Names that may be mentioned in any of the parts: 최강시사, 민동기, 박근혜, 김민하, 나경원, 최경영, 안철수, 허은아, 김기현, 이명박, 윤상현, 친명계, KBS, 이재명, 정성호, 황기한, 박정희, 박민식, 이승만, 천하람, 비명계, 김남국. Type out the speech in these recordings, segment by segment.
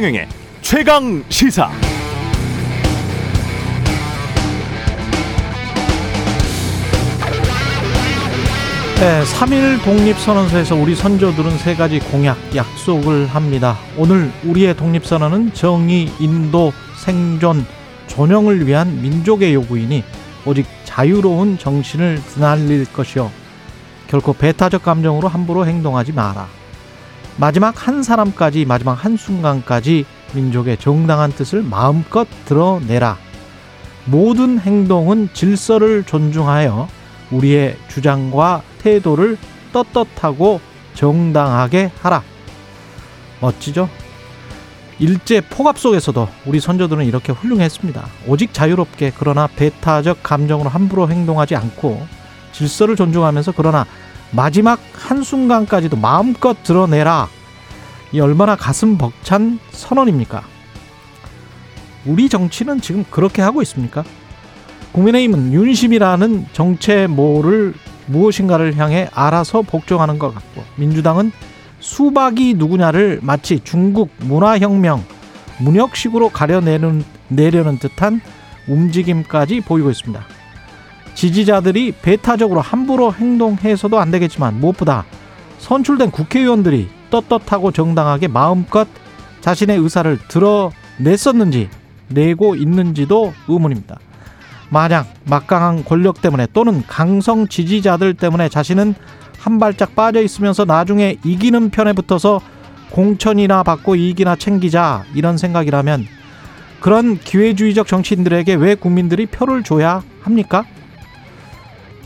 최경영의 최강시사. 네, 3.1 독립선언서에서 우리 선조들은 세 가지 공약, 약속을 합니다. 오늘 우리의 독립선언은 정의, 인도, 생존, 존영을 위한 민족의 요구이니 오직 자유로운 정신을 드날릴 것이요, 결코 배타적 감정으로 함부로 행동하지 마라. 마지막 한 사람까지, 마지막 한 순간까지 민족의 정당한 뜻을 마음껏 드러내라. 모든 행동은 질서를 존중하여 우리의 주장과 태도를 떳떳하고 정당하게 하라. 멋지죠? 일제 폭압 속에서도 우리 선조들은 이렇게 훌륭했습니다. 오직 자유롭게, 그러나 배타적 감정으로 함부로 행동하지 않고, 질서를 존중하면서, 그러나 마지막 한순간까지도 마음껏 드러내라. 이 얼마나 가슴 벅찬 선언입니까? 우리 정치는 지금 그렇게 하고 있습니까? 국민의힘은 윤심이라는 정체모를 무엇인가를 향해 알아서 복종하는 것 같고, 민주당은 수박이 누구냐를 마치 중국 문화혁명, 문혁식으로 가려내려는 듯한 움직임까지 보이고 있습니다. 지지자들이 배타적으로 함부로 행동해서도 안 되겠지만, 무엇보다 선출된 국회의원들이 떳떳하고 정당하게 마음껏 자신의 의사를 드러냈었는지, 내고 있는지도 의문입니다. 만약 막강한 권력 때문에 또는 강성 지지자들 때문에 자신은 한 발짝 빠져 있으면서 나중에 이기는 편에 붙어서 공천이나 받고 이익이나 챙기자, 이런 생각이라면 그런 기회주의적 정치인들에게 왜 국민들이 표를 줘야 합니까?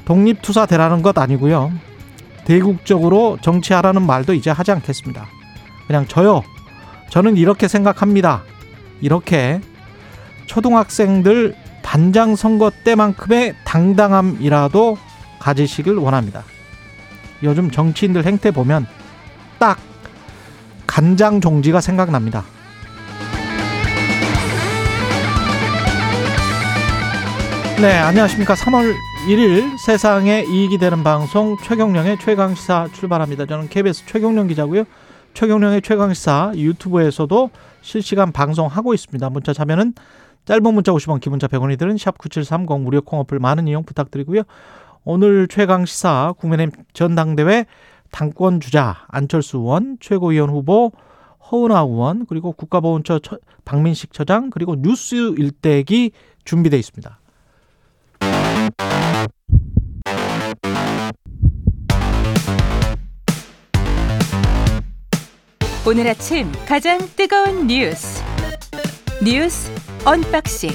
독립투사 되라는 것 아니고요, 대국적으로 정치하라는 말도 이제 하지 않겠습니다. 그냥 저는 이렇게 생각합니다, 이렇게 초등학생들 단장 선거 때만큼의 당당함이라도 가지시길 원합니다. 요즘 정치인들 행태 보면 딱 간장 종지가 생각납니다. 네, 안녕하십니까. 3월 1일 세상에 이익이 되는 방송 최경령의 최강시사 출발합니다. 저는 KBS 최경령 기자고요. 최경령의 최강시사 유튜브에서도 실시간 방송하고 있습니다. 문자 참여는 짧은 문자 50원, 기본자 100원이 드는 샵9730, 무료 콩어플 많은 이용 부탁드리고요. 오늘 최강시사 국민의힘 전당대회 당권주자 안철수 의원, 최고위원 후보 허은아 의원, 그리고 국가보훈처 박민식 처장, 그리고 뉴스 일대기 준비되어 있습니다. 오늘 아침 가장 뜨거운 뉴스 언박싱.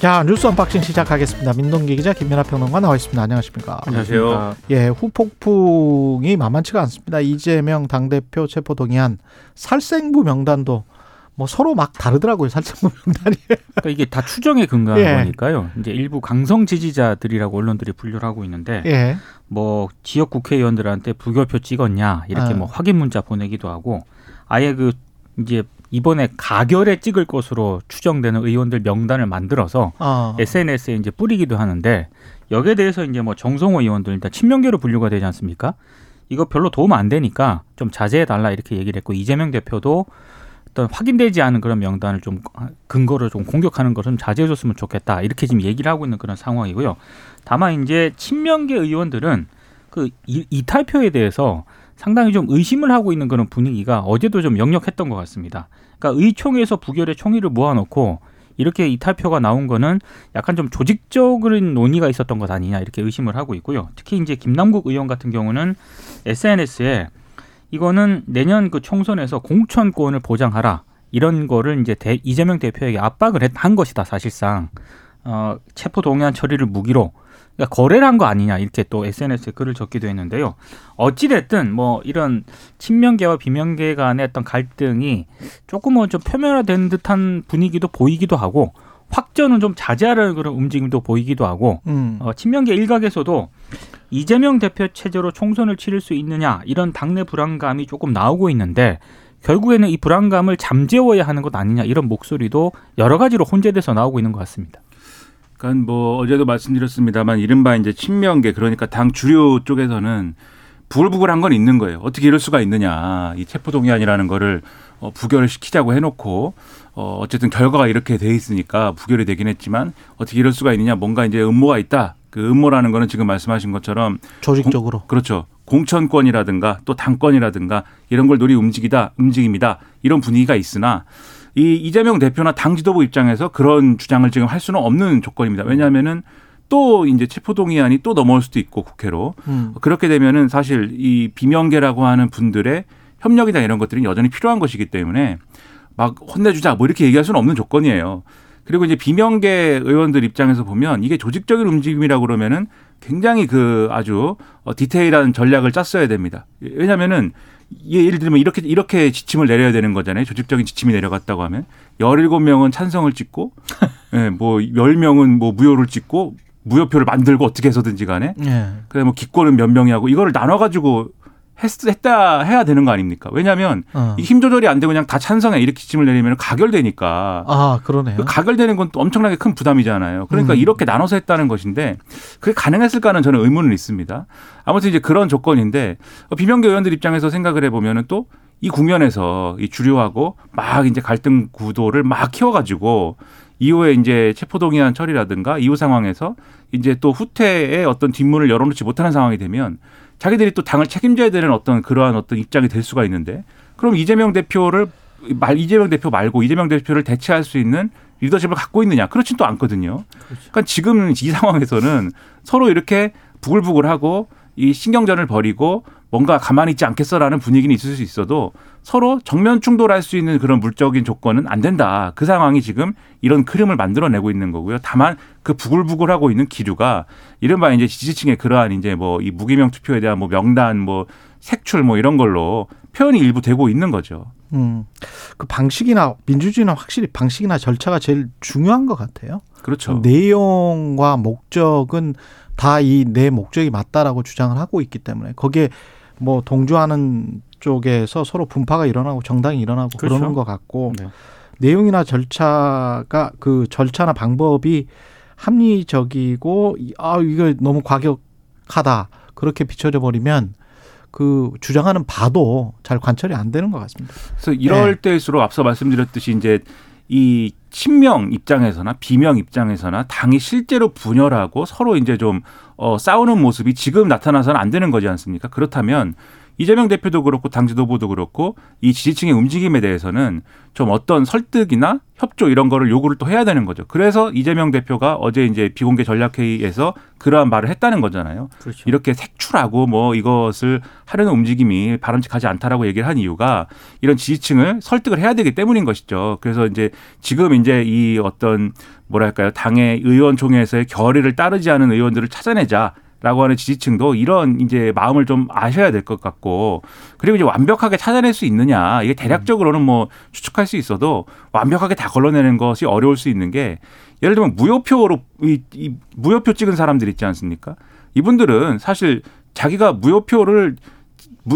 자, 뉴스 언박싱 시작하겠습니다. 민동기 기자, 김민하 평론가 나와 있습니다. 안녕하십니까? 안녕하세요. 예, 후폭풍이 만만치가 않습니다. 이재명 당대표 체포 동의안, 살생부 명단도 뭐 서로 막 다르더라고요. 살생부 명단이. 그러니까 이게 다 추정에 근거한 거니까요. 이제 일부 강성 지지자들이라고 언론들이 분류를 하고 있는데, 뭐 지역 국회의원들한테 부결표 찍었냐 이렇게 뭐 확인 문자 보내기도 하고, 아예 그 이제 이번에 가결에 찍을 것으로 추정되는 의원들 명단을 만들어서 SNS에 이제 뿌리기도 하는데, 여기에 대해서 이제 뭐 정성호 의원도 일단 친명계로 분류가 되지 않습니까? 이거 별로 도움 안 되니까 좀 자제해 달라 이렇게 얘기를 했고, 이재명 대표도 일단 확인되지 않은 그런 명단을 좀 근거를 좀 공격하는 것은 자제해 줬으면 좋겠다 이렇게 지금 얘기를 하고 있는 그런 상황이고요. 다만 이제 친명계 의원들은 그 이탈표에 대해서 상당히 좀 의심을 하고 있는 그런 분위기가 어제도 좀 역력했던 것 같습니다. 그러니까 의총에서 부결의 총의를 모아놓고 이렇게 이탈표가 나온 거는 약간 좀 조직적인 논의가 있었던 것 아니냐 이렇게 의심을 하고 있고요. 특히 이제 김남국 의원 같은 경우는 SNS에 이거는 내년 그 총선에서 공천권을 보장하라 이런 거를 이제 이재명 대표에게 압박을 한 것이다, 사실상. 체포 동의안 처리를 무기로, 그러니까 거래를 한 거 아니냐 이렇게 또 SNS에 글을 적기도 했는데요. 어찌됐든 뭐 이런 친명계와 비명계 간의 어떤 갈등이 조금은 좀 표면화된 듯한 분위기도 보이기도 하고, 확전은 좀 자제하려는 그런 움직임도 보이기도 하고, 친명계 일각에서도 이재명 대표 체제로 총선을 치를 수 있느냐 이런 당내 불안감이 조금 나오고 있는데, 결국에는 이 불안감을 잠재워야 하는 것 아니냐 이런 목소리도 여러 가지로 혼재돼서 나오고 있는 것 같습니다. 그러니까 뭐 어제도 말씀드렸습니다만, 이른바 이제 친명계, 그러니까 당 주류 쪽에서는 부글부글한 건 있는 거예요. 어떻게 이럴 수가 있느냐. 이 체포동의안이라는 거를 부결을 시키자고 해놓고 어쨌든 결과가 이렇게 돼 있으니까 부결이 되긴 했지만 어떻게 이럴 수가 있느냐. 뭔가 이제 음모가 있다. 그 음모라는 거는 지금 말씀하신 것처럼 조직적으로. 그렇죠. 공천권이라든가 또 당권이라든가 이런 걸 노리 움직임이다. 이런 분위기가 있으나 이 이재명 대표나 당 지도부 입장에서 그런 주장을 지금 할 수는 없는 조건입니다. 왜냐하면은 또 이제 체포동의안이 또 넘어올 수도 있고 국회로. 그렇게 되면은 사실 이 비명계라고 하는 분들의 협력이나 이런 것들은 여전히 필요한 것이기 때문에 막 혼내주자 뭐 이렇게 얘기할 수는 없는 조건이에요. 그리고 이제 비명계 의원들 입장에서 보면 이게 조직적인 움직임이라고 그러면은 굉장히 그 아주 디테일한 전략을 짰어야 됩니다. 왜냐면은 예를 들면 이렇게 지침을 내려야 되는 거잖아요. 조직적인 지침이 내려갔다고 하면 17명은 찬성을 찍고 예, 뭐 10명은 뭐 무효를 찍고 무효표를 만들고 어떻게 해서든지 간에 예. 그다음에 뭐 기권은 몇 명이 하고 이거를 나눠 가지고 했다 해야 되는 거 아닙니까? 왜냐하면 힘 조절이 안 되고 그냥 다 찬성해 이렇게 지침을 내리면 가결되니까. 아 그러네요. 그 가결되는 건 또 엄청나게 큰 부담이잖아요. 그러니까 이렇게 나눠서 했다는 것인데 그게 가능했을까는 저는 의문은 있습니다. 아무튼 이제 그런 조건인데 비명계 의원들 입장에서 생각을 해보면은 또 이 국면에서 이 주류하고 막 이제 갈등 구도를 막 키워가지고. 이후에 이제 체포동의안 처리라든가 이후 상황에서 이제 또 후퇴의 어떤 뒷문을 열어놓지 못하는 상황이 되면 자기들이 또 당을 책임져야 되는 어떤 그러한 어떤 입장이 될 수가 있는데 그럼 이재명 대표를 대체할 수 있는 리더십을 갖고 있느냐 그렇진 또 않거든요. 그렇죠. 그러니까 지금 이 상황에서는 서로 이렇게 부글부글하고 이 신경전을 벌이고 뭔가 가만히 있지 않겠어라는 분위기는 있을 수 있어도 서로 정면 충돌할 수 있는 그런 물적인 조건은 안 된다. 그 상황이 지금 이런 흐름을 만들어내고 있는 거고요. 다만 그 부글부글하고 있는 기류가 이른바 이제 지지층의 그러한 이제 뭐 이 무기명 투표에 대한 뭐 명단 뭐 색출 뭐 이런 걸로 표현이 일부 되고 있는 거죠. 그 방식이나 민주주의는 확실히 방식이나 절차가 제일 중요한 것 같아요. 그렇죠. 내용과 목적은 다 이 내 목적이 맞다라고 주장을 하고 있기 때문에 거기에 뭐 동조하는 쪽에서 서로 분파가 일어나고 정당이 일어나고 그렇죠. 그러는 것 같고 네. 내용이나 절차가 그 절차나 방법이 합리적이고 아 이거 너무 과격하다 그렇게 비춰져 버리면 그 주장하는 바도 잘 관철이 안 되는 것 같습니다. 그래서 이럴 네. 때일수록 앞서 말씀드렸듯이 이제 이 친명 입장에서나 비명 입장에서나 당이 실제로 분열하고 서로 이제 좀 싸우는 모습이 지금 나타나서는 안 되는 거지 않습니까? 그렇다면 이재명 대표도 그렇고 당 지도부도 그렇고 이 지지층의 움직임에 대해서는 좀 어떤 설득이나 협조 이런 거를 요구를 또 해야 되는 거죠. 그래서 이재명 대표가 어제 이제 비공개 전략회의에서 그러한 말을 했다는 거잖아요. 그렇죠. 이렇게 색출하고 뭐 이것을 하려는 움직임이 바람직하지 않다라고 얘기를 한 이유가 이런 지지층을 설득을 해야 되기 때문인 것이죠. 그래서 이제 지금 이제 이 어떤 뭐랄까요 당의 의원총회에서의 결의를 따르지 않은 의원들을 찾아내자. 라고 하는 지지층도 이런 이제 마음을 좀 아셔야 될 것 같고 그리고 이제 완벽하게 찾아낼 수 있느냐 이게 대략적으로는 뭐 추측할 수 있어도 완벽하게 다 걸러내는 것이 어려울 수 있는 게 예를 들면 무효표로 이 무효표 찍은 사람들 있지 않습니까? 이분들은 사실 자기가 무효표를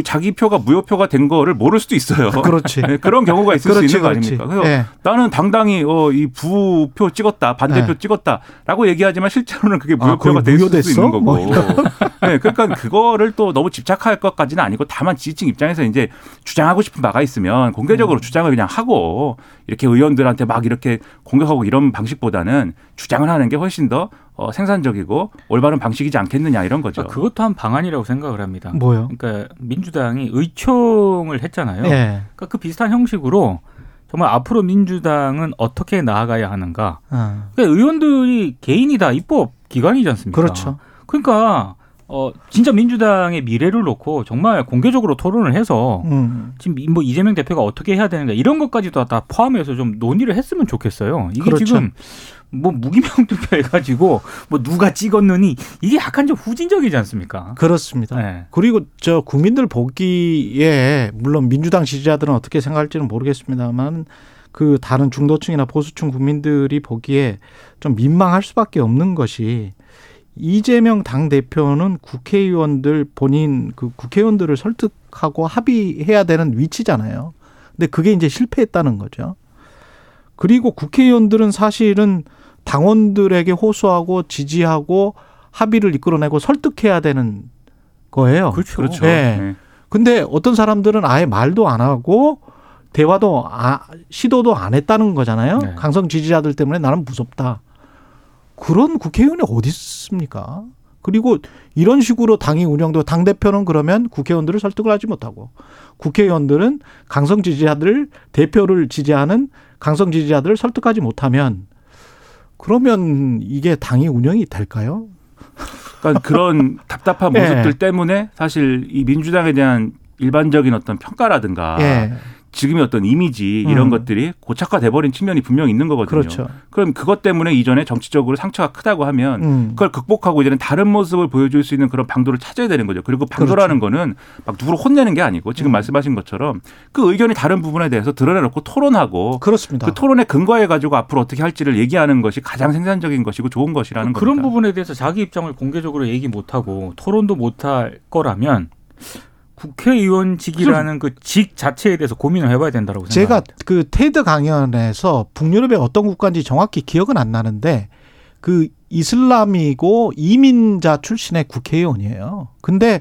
자기 표가 무효표가 된 거를 모를 수도 있어요. 그렇지. 그런 경우가 있을 그렇지, 수 있는 그렇지. 거 아닙니까? 그래서 네. 나는 당당히 이 부표 찍었다, 반대표 네. 찍었다라고 얘기하지만 실제로는 그게 무효표가 될 수도 있는 거고. 뭐 네, 그러니까 그거를 또 너무 집착할 것까지는 아니고 다만 지지층 입장에서 이제 주장하고 싶은 바가 있으면 공개적으로 주장을 그냥 하고 이렇게 의원들한테 막 이렇게 공격하고 이런 방식보다는 주장을 하는 게 훨씬 더 생산적이고 올바른 방식이지 않겠느냐 이런 거죠. 그것도 한 방안이라고 생각을 합니다. 뭐요? 그러니까 민주당이 의총을 했잖아요. 네. 그러니까 그 비슷한 형식으로 정말 앞으로 민주당은 어떻게 나아가야 하는가. 그러니까 의원들이 개인이다 입법 기관이지 않습니까? 그렇죠. 그러니까 진짜 민주당의 미래를 놓고 정말 공개적으로 토론을 해서 지금 뭐 이재명 대표가 어떻게 해야 되는가 이런 것까지도 다 포함해서 좀 논의를 했으면 좋겠어요. 이게 그렇죠. 지금 뭐 무기명 투표해가지고 뭐 누가 찍었느니 이게 약간 좀 후진적이지 않습니까? 그렇습니다. 네. 그리고 저 국민들 보기에 물론 민주당 지지자들은 어떻게 생각할지는 모르겠습니다만 그 다른 중도층이나 보수층 국민들이 보기에 좀 민망할 수밖에 없는 것이 이재명 당대표는 국회의원들 본인 그 국회의원들을 설득하고 합의해야 되는 위치잖아요. 근데 그게 이제 실패했다는 거죠. 그리고 국회의원들은 사실은 당원들에게 호소하고 지지하고 합의를 이끌어내고 설득해야 되는 거예요. 그렇죠. 네. 근데 어떤 사람들은 아예 말도 안 하고 대화도 시도도 안 했다는 거잖아요. 네. 강성 지지자들 때문에 나는 무섭다. 그런 국회의원이 어디 있습니까? 그리고 이런 식으로 당이 운영되고 당대표는 그러면 국회의원들을 설득을 하지 못하고 국회의원들은 강성 지지자들 대표를 지지하는 강성 지지자들을 설득하지 못하면 그러면 이게 당이 운영이 될까요? 그러니까 그런 답답한 모습들 예. 때문에 사실 이 민주당에 대한 일반적인 어떤 평가라든가 예. 지금의 어떤 이미지 이런 것들이 고착화돼버린 측면이 분명히 있는 거거든요. 그렇죠. 그럼 그것 때문에 이전에 정치적으로 상처가 크다고 하면 그걸 극복하고 이제는 다른 모습을 보여줄 수 있는 그런 방도를 찾아야 되는 거죠. 그리고 방도라는 그렇죠. 거는 막 누구를 혼내는 게 아니고 지금 말씀하신 것처럼 그 의견이 다른 부분에 대해서 드러내놓고 토론하고 그렇습니다. 그 토론에 근거해가지고 앞으로 어떻게 할지를 얘기하는 것이 가장 생산적인 것이고 좋은 것이라는 그런 겁니다. 그런 부분에 대해서 자기 입장을 공개적으로 얘기 못하고 토론도 못할 거라면 국회의원직이라는 그 직 자체에 대해서 고민을 해봐야 된다고 생각합니다. 제가 그 테드 강연에서 북유럽의 어떤 국가인지 정확히 기억은 안 나는데 그 이슬람이고 이민자 출신의 국회의원이에요. 근데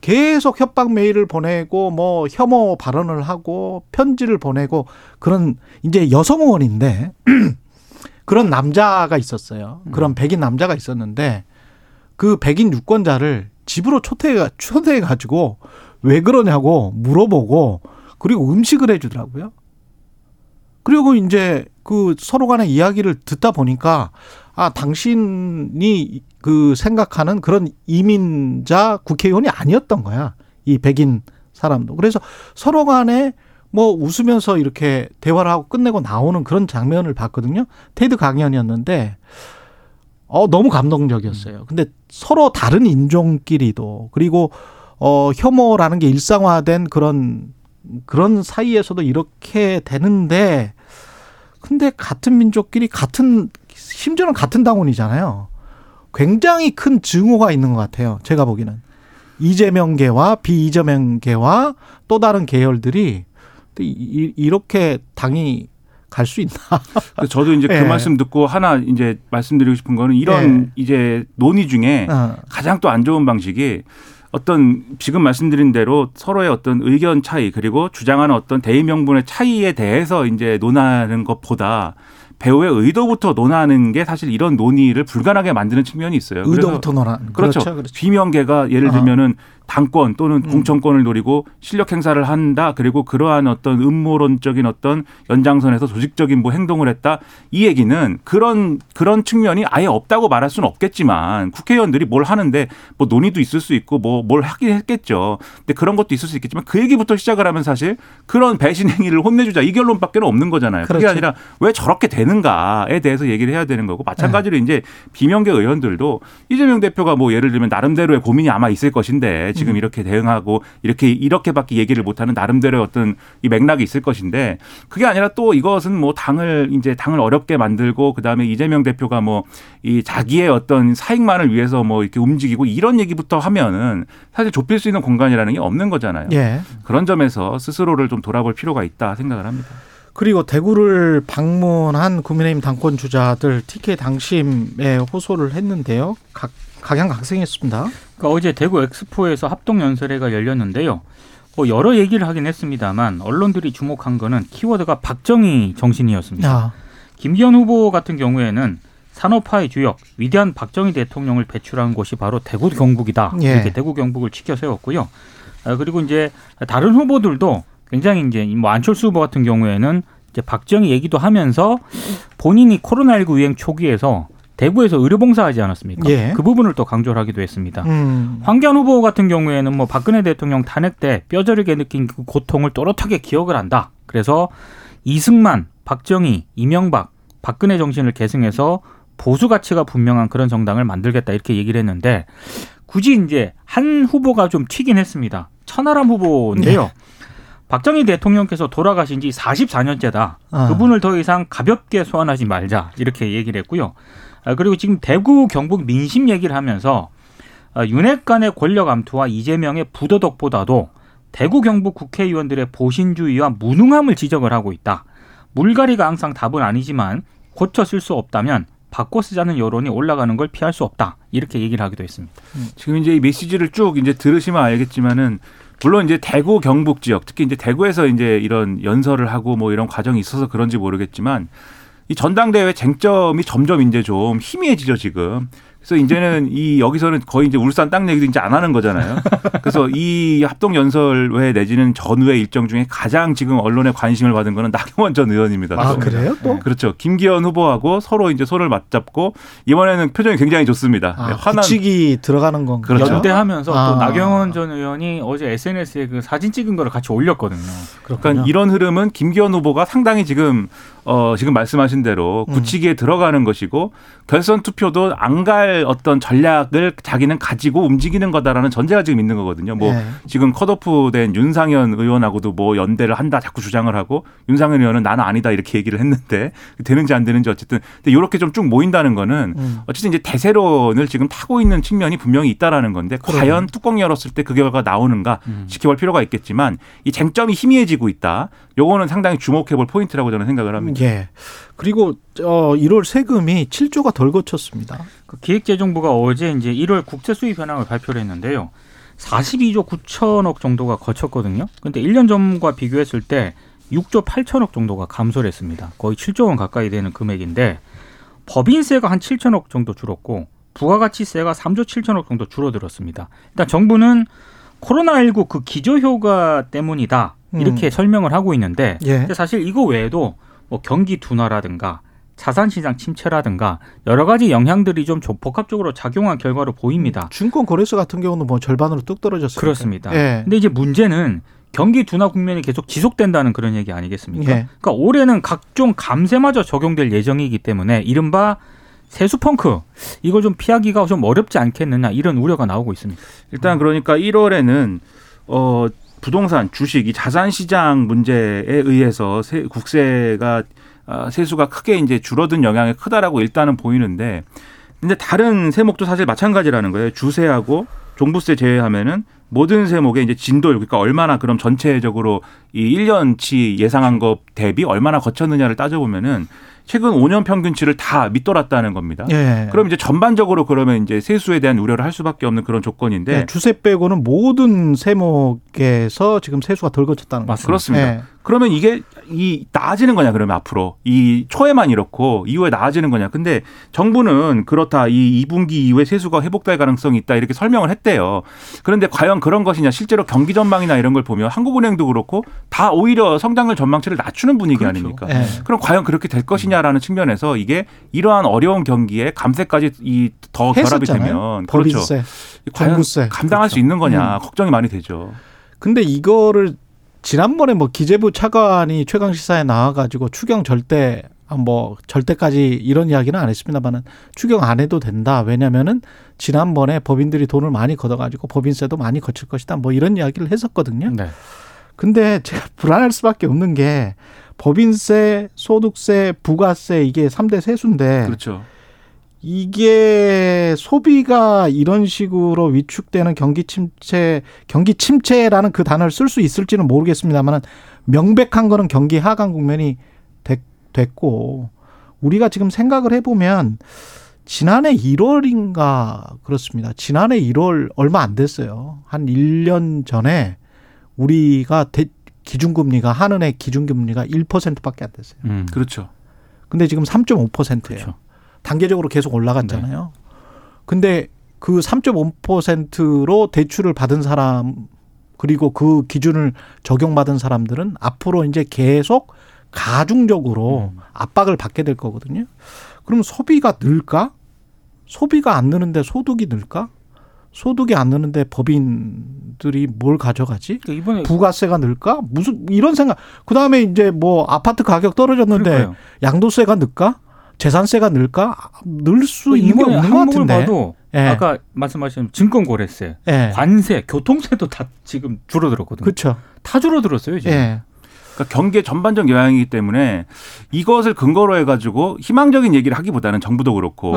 계속 협박 메일을 보내고 뭐 혐오 발언을 하고 편지를 보내고 그런 이제 여성 의원인데 그런 남자가 있었어요. 그런 백인 남자가 있었는데 그 백인 유권자를 집으로 초대해가지고 왜 그러냐고 물어보고 그리고 음식을 해주더라고요. 그리고 이제 그 서로 간의 이야기를 듣다 보니까 아, 당신이 그 생각하는 그런 이민자 국회의원이 아니었던 거야. 이 백인 사람도. 그래서 서로 간에 뭐 웃으면서 이렇게 대화를 하고 끝내고 나오는 그런 장면을 봤거든요. 테드 강연이었는데 너무 감동적이었어요. 근데 서로 다른 인종끼리도 그리고 혐오라는 게 일상화된 그런 사이에서도 이렇게 되는데 근데 같은 민족끼리 심지어는 같은 당원이잖아요. 굉장히 큰 증오가 있는 것 같아요. 제가 보기에는. 이재명계와 비이재명계와 또 다른 계열들이 이렇게 당이 갈 수 있나. 저도 이제 그 말씀 듣고 하나 이제 말씀드리고 싶은 거는 이런 이제 논의 중에 가장 또 안 좋은 방식이 어떤 지금 말씀드린 대로 서로의 어떤 의견 차이 그리고 주장하는 어떤 대의 명분의 차이에 대해서 이제 논하는 것보다 배우의 의도부터 논하는 게 사실 이런 논의를 불가능하게 만드는 측면이 있어요. 의도부터 논하는. 그렇죠. 비명계가 예를 들면은 당권 또는 공천권을 노리고 실력 행사를 한다. 그리고 그러한 어떤 음모론적인 어떤 연장선에서 조직적인 뭐 행동을 했다. 이 얘기는 그런 측면이 아예 없다고 말할 수는 없겠지만 국회의원들이 뭘 하는데 뭐 논의도 있을 수 있고 뭘 하긴 했겠죠. 근데 그런 것도 있을 수 있겠지만 그 얘기부터 시작을 하면 사실 그런 배신 행위를 혼내주자 이 결론밖에 없는 거잖아요. 그렇죠. 그게 아니라 왜 저렇게 되는가에 대해서 얘기를 해야 되는 거고 마찬가지로 이제 비명계 의원들도 이재명 대표가 뭐 예를 들면 나름대로의 고민이 아마 있을 것인데 지금 이렇게 대응하고 이렇게밖에 얘기를 못하는 나름대로의 어떤 이 맥락이 있을 것인데 그게 아니라 또 이것은 뭐 당을 어렵게 만들고 그 다음에 이재명 대표가 뭐 이 자기의 어떤 사익만을 위해서 뭐 이렇게 움직이고 이런 얘기부터 하면은 사실 좁힐 수 있는 공간이라는 게 없는 거잖아요. 예. 그런 점에서 스스로를 좀 돌아볼 필요가 있다 생각을 합니다. 그리고 대구를 방문한 국민의힘 당권 주자들 TK 당심에 호소를 했는데요. 각양각색이었습니다. 그러니까 어제 대구 엑스포에서 합동연설회가 열렸는데요. 여러 얘기를 하긴 했습니다만 언론들이 주목한 거는 키워드가 박정희 정신이었습니다. 김기현 후보 같은 경우에는 산업화의 주역, 위대한 박정희 대통령을 배출한 곳이 바로 대구 경북이다. 예. 이렇게 대구 경북을 치켜세웠고요. 그리고 이제 다른 후보들도 굉장히 이제 뭐 안철수 후보 같은 경우에는 이제 박정희 얘기도 하면서 본인이 코로나19 유행 초기에서 대구에서 의료봉사하지 않았습니까? 예. 그 부분을 또 강조를 하기도 했습니다. 황기한 후보 같은 경우에는 뭐 박근혜 대통령 탄핵 때 뼈저리게 느낀 그 고통을 또렷하게 기억을 한다. 그래서 이승만, 박정희, 이명박, 박근혜 정신을 계승해서 보수 가치가 분명한 그런 정당을 만들겠다 이렇게 얘기를 했는데 굳이 이제 한 후보가 좀 튀긴 했습니다. 천하람 후보인데요. 네. 박정희 대통령께서 돌아가신 지 44년째다. 그분을 더 이상 가볍게 소환하지 말자 이렇게 얘기를 했고요. 그리고 지금 대구 경북 민심 얘기를 하면서 윤핵 간의 권력 암투와 이재명의 부도덕보다도 대구 경북 국회의원들의 보신주의와 무능함을 지적을 하고 있다. 물갈이가 항상 답은 아니지만 고쳐 쓸 수 없다면 바꿔 쓰자는 여론이 올라가는 걸 피할 수 없다. 이렇게 얘기를 하기도 했습니다. 지금 이제 이 메시지를 쭉 이제 들으시면 알겠지만은 물론 이제 대구 경북 지역 특히 이제 대구에서 이제 이런 연설을 하고 뭐 이런 과정이 있어서 그런지 모르겠지만 이 전당대회 쟁점이 점점 이제 좀 희미해지죠 지금. 그래서 이제는 이 여기서는 거의 이제 울산 땅 얘기도 이제 안 하는 거잖아요. 그래서 이 합동연설회 내지는 전후의 일정 중에 가장 지금 언론의 관심을 받은 거는 나경원 전 의원입니다. 아, 그래요? 또? 그렇죠. 김기현 후보하고 서로 이제 손을 맞잡고 이번에는 표정이 굉장히 좋습니다. 아, 네, 환한 규칙이 들어가는 건가요? 그렇죠. 연대하면서 아. 또 나경원 전 의원이 어제 SNS에 그 사진 찍은 거를 같이 올렸거든요. 그렇군요. 그러니까 이런 흐름은 김기현 후보가 상당히 지금 지금 말씀하신 대로 굳히기에 들어가는 것이고 결선 투표도 안 갈 어떤 전략을 자기는 가지고 움직이는 거다라는 전제가 지금 있는 거거든요. 뭐 네. 지금 컷오프된 윤상현 의원하고도 뭐 연대를 한다 자꾸 주장을 하고 윤상현 의원은 나는 아니다 이렇게 얘기를 했는데 되는지 안 되는지 어쨌든 근데 이렇게 좀 쭉 모인다는 거는 어쨌든 이제 대세론을 지금 타고 있는 측면이 분명히 있다라는 건데 그러네. 과연 뚜껑 열었을 때 그 결과가 나오는가 지켜볼 필요가 있겠지만 이 쟁점이 희미해지고 있다. 요거는 상당히 주목해볼 포인트라고 저는 생각을 합니다. 예. 그리고 1월 세금이 7조가 덜 거쳤습니다. 그 기획재정부가 어제 이제 1월 국세 수입 현황을 발표를 했는데요. 42조 9천억 정도가 거쳤거든요. 그런데 1년 전과 비교했을 때 6조 8천억 정도가 감소를 했습니다. 거의 7조 원 가까이 되는 금액인데 법인세가 한 7천억 정도 줄었고 부가가치세가 3조 7천억 정도 줄어들었습니다. 일단 정부는 코로나19 그 기저효과 때문이다. 이렇게 설명을 하고 있는데 예. 근데 사실 이거 외에도 뭐 경기 둔화라든가 자산시장 침체라든가 여러 가지 영향들이 좀 복합적으로 작용한 결과로 보입니다. 증권거래소 같은 경우는 뭐 절반으로 뚝 떨어졌어요. 그렇습니다. 예. 근데 이제 문제는 경기 둔화 국면이 계속 지속된다는 그런 얘기 아니겠습니까? 예. 그러니까 올해는 각종 감세마저 적용될 예정이기 때문에 이른바 세수펑크 이걸 좀 피하기가 좀 어렵지 않겠느냐 이런 우려가 나오고 있습니다. 일단 그러니까 1월에는 부동산, 주식, 이 자산시장 문제에 의해서 국세가 세수가 크게 이제 줄어든 영향이 크다라고 일단은 보이는데, 근데 다른 세목도 사실 마찬가지라는 거예요. 주세하고 종부세 제외하면은 모든 세목의 이제 진돌 그러니까 얼마나 그럼 전체적으로 이 1년치 예상한 것 대비 얼마나 거쳤느냐를 따져보면은. 최근 5년 평균치를 다 밑돌았다는 겁니다. 예. 그럼 이제 전반적으로 그러면 이제 세수에 대한 우려를 할 수밖에 없는 그런 조건인데 예, 주세 빼고는 모든 세목에서 지금 세수가 덜 거쳤다는 거죠. 그렇습니다. 예. 그러면 이게 이 나아지는 거냐 그러면 앞으로 이 초에만 이렇고 이후에 나아지는 거냐. 근데 정부는 그렇다 이 2분기 이후에 세수가 회복될 가능성이 있다 이렇게 설명을 했대요. 그런데 과연 그런 것이냐 실제로 경기 전망이나 이런 걸 보면 한국은행도 그렇고 다 오히려 성장률 전망치를 낮추는 분위기 그렇죠. 아닙니까? 예. 그럼 과연 그렇게 될 것이냐. 라는 측면에서 이게 이러한 어려운 경기에 감세까지 더 결합이 되면 그렇죠. 법인세, 종부세 감당할 그렇죠. 수 있는 거냐 걱정이 많이 되죠. 근데 이거를 지난번에 뭐 기재부 차관이 최강시사에 나와가지고 추경 절대 뭐 절대까지 이런 이야기는 안 했습니다만은 추경 안 해도 된다. 왜냐면은 지난번에 법인들이 돈을 많이 걷어가지고 법인세도 많이 거칠 것이다. 뭐 이런 이야기를 했었거든요. 네. 근데 제가 불안할 수밖에 없는 게 법인세, 소득세, 부가세 이게 3대 세수인데 그렇죠. 이게 소비가 이런 식으로 위축되는 경기 침체라는 그 단어를 쓸 수 있을지는 모르겠습니다만 명백한 거는 경기 하강 국면이 됐고 우리가 지금 생각을 해보면 지난해 1월인가 그렇습니다. 지난해 1월 얼마 안 됐어요. 한 1년 전에 우리가 기준금리가 한은의 기준금리가 1%밖에 안 됐어요. 그렇죠. 근데 지금 3.5%예요. 그렇죠. 단계적으로 계속 올라갔잖아요. 네. 근데 그 3.5%로 대출을 받은 사람 그리고 그 기준을 적용받은 사람들은 앞으로 이제 계속 가중적으로 압박을 받게 될 거거든요. 그럼 소비가 늘까? 소비가 안 느는데 소득이 늘까? 소득이 안 느는데 법인들이 뭘 가져가지? 그러니까 이번에 부가세가 늘까? 무슨 이런 생각. 그다음에 이제 뭐 아파트 가격 떨어졌는데 그럴까요? 양도세가 늘까? 재산세가 늘까? 늘 수 있는 게 없는 것 같은데. 봐도 예. 아까 말씀하신 증권거래세, 예. 관세, 교통세도 다 지금 줄어들었거든요. 그렇죠. 다 줄어들었어요. 이제. 예. 그러니까 경기의 전반적 영향이기 때문에 이것을 근거로 해가지고 희망적인 얘기를 하기보다는 정부도 그렇고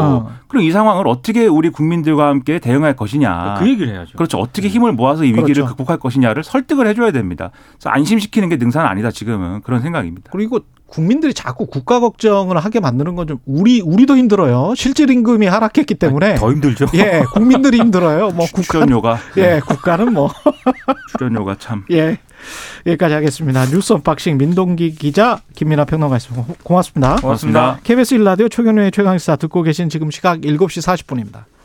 그럼 이 상황을 어떻게 우리 국민들과 함께 대응할 것이냐. 그 얘기를 해야죠. 그렇죠. 어떻게 힘을 모아서 이 위기를 극복할 것이냐를 설득을 해줘야 됩니다. 그래서 안심시키는 게 능사는 아니다 지금은. 그런 생각입니다. 그리고 국민들이 자꾸 국가 걱정을 하게 만드는 건 좀 우리도 힘들어요. 실질 임금이 하락했기 때문에 더 힘들죠. 예, 국민들이 힘들어요. 뭐 출연료가 예, 국가는 뭐 출연료가 참. 예, 여기까지 하겠습니다. 뉴스 언박싱 민동기 기자, 김민하 평론가였습니다. 고맙습니다. 고맙습니다. KBS 1라디오 최경영의 최강시사 듣고 계신 지금 시각 7시 40분입니다.